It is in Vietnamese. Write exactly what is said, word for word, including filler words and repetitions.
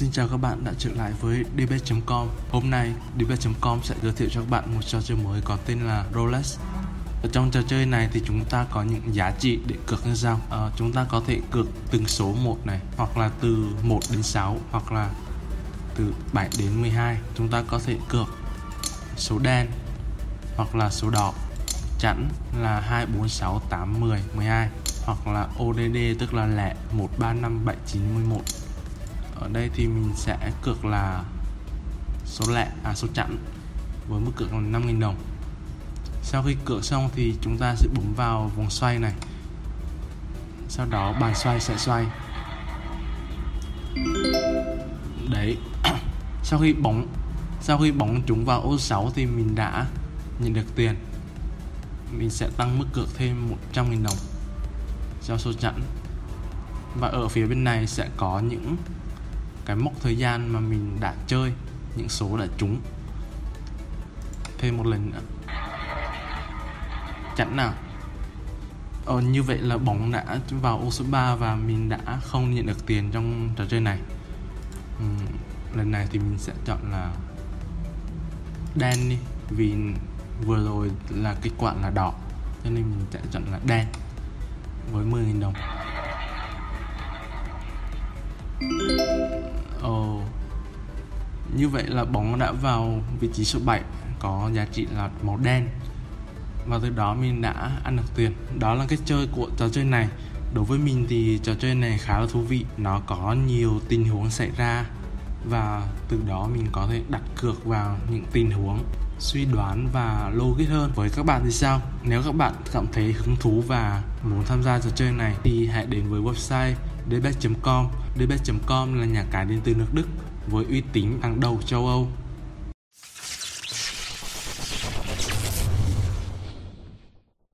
Xin chào các bạn đã trở lại với dabet chấm com. Hôm nay dabet chấm com sẽ giới thiệu cho các bạn một trò chơi mới có tên là Roulette. Ở trong trò chơi này thì chúng ta có những giá trị để cược như sau. À, chúng ta có thể cược từng số một này, hoặc là từ một đến sáu, hoặc là từ bảy đến mười hai. Chúng ta có thể cược số đen hoặc là số đỏ, chẵn là hai, bốn, sáu, tám, mười, mười hai, hoặc là ô đê đê tức là lẻ một, ba, năm, bảy, chín, mười một. Ở đây thì mình sẽ cược là số lẻ, à số chẵn với mức cược là năm nghìn đồng. Sau khi cược xong thì chúng ta sẽ bấm vào vòng xoay này. Sau đó bàn xoay sẽ xoay. Đấy. Sau khi bóng sau khi bóng trúng vào ô sáu thì mình đã nhận được tiền. Mình sẽ tăng mức cược thêm một trăm nghìn đồng cho số chẵn. Và ở phía bên này sẽ có những cái mốc thời gian mà mình đã chơi, những số đã trúng. Thêm một lần nữa. Chẵn nào. Ờ, như vậy là bóng đã vào ô số ba và mình đã không nhận được tiền trong trò chơi này. Ừ, lần này thì mình sẽ chọn là đen đi, vì vừa rồi là kết quả là đỏ, cho nên mình sẽ chọn là đen với mười nghìn đồng. Ồ, như vậy là bóng đã vào vị trí số bảy, có giá trị là màu đen, và từ đó mình đã ăn được tiền. Đó là cách chơi của trò chơi này. Đối với mình thì trò chơi này khá là thú vị, nó có nhiều tình huống xảy ra và từ đó mình có thể đặt cược vào những tình huống suy đoán và logic hơn. Với các bạn thì sao? Nếu các bạn cảm thấy hứng thú và muốn tham gia trò chơi này thì hãy đến với website dabet chấm com. dabet chấm com là nhà cái điện tử nước Đức với uy tín hàng đầu châu Âu.